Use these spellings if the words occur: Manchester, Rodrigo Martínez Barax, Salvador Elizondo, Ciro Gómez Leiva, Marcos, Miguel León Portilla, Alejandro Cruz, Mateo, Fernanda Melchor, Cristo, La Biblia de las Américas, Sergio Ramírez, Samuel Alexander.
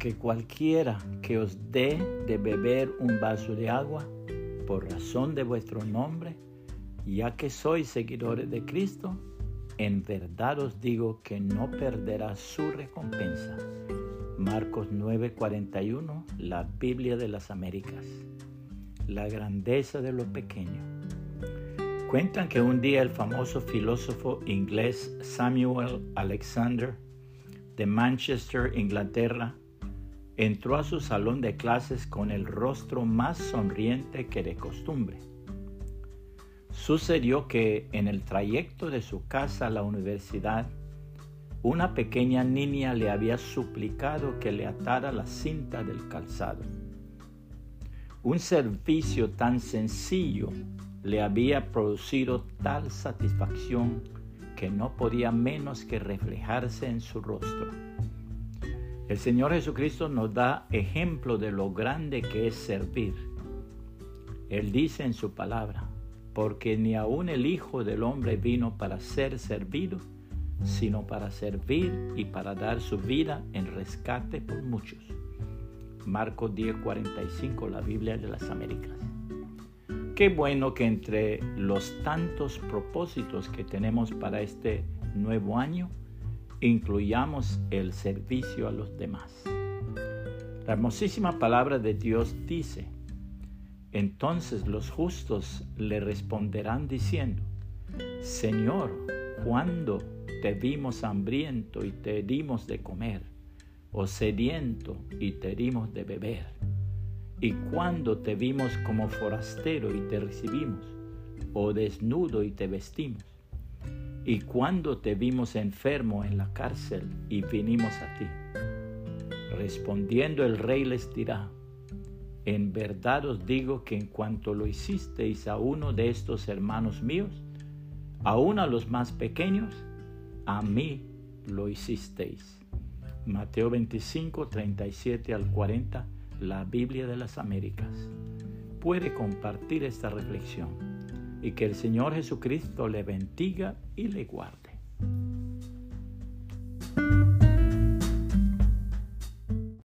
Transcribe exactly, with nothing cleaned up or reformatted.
porque cualquiera que os dé de beber un vaso de agua por razón de vuestro nombre, ya que sois seguidores de Cristo, en verdad os digo que no perderá su recompensa. Marcos nueve cuarenta y uno, la Biblia de las Américas. La grandeza de lo pequeño. Cuentan que un día el famoso filósofo inglés Samuel Alexander de Manchester, Inglaterra, entró a su salón de clases con el rostro más sonriente que de costumbre. Sucedió que en el trayecto de su casa a la universidad, una pequeña niña le había suplicado que le atara la cinta del calzado. Un servicio tan sencillo le había producido tal satisfacción que no podía menos que reflejarse en su rostro. El Señor Jesucristo nos da ejemplo de lo grande que es servir. Él dice en su palabra, porque ni aun el Hijo del Hombre vino para ser servido, sino para servir y para dar su vida en rescate por muchos. Marcos diez cuarenta y cinco, la Biblia de las Américas. Qué bueno que entre los tantos propósitos que tenemos para este nuevo año, incluyamos el servicio a los demás. La hermosísima palabra de Dios dice, entonces los justos le responderán diciendo, Señor, ¿cuándo te vimos hambriento y te dimos de comer, o sediento y te dimos de beber? ¿Y cuándo te vimos como forastero y te recibimos, o desnudo y te vestimos? ¿Y cuándo te vimos enfermo en la cárcel y vinimos a ti? Respondiendo el rey les dirá, en verdad os digo que en cuanto lo hicisteis a uno de estos hermanos míos, aun a los más pequeños, a mí lo hicisteis. Mateo veinticinco, treinta y siete al cuarenta, la Biblia de las Américas. Puede compartir esta reflexión y que el Señor Jesucristo le bendiga y le guarde.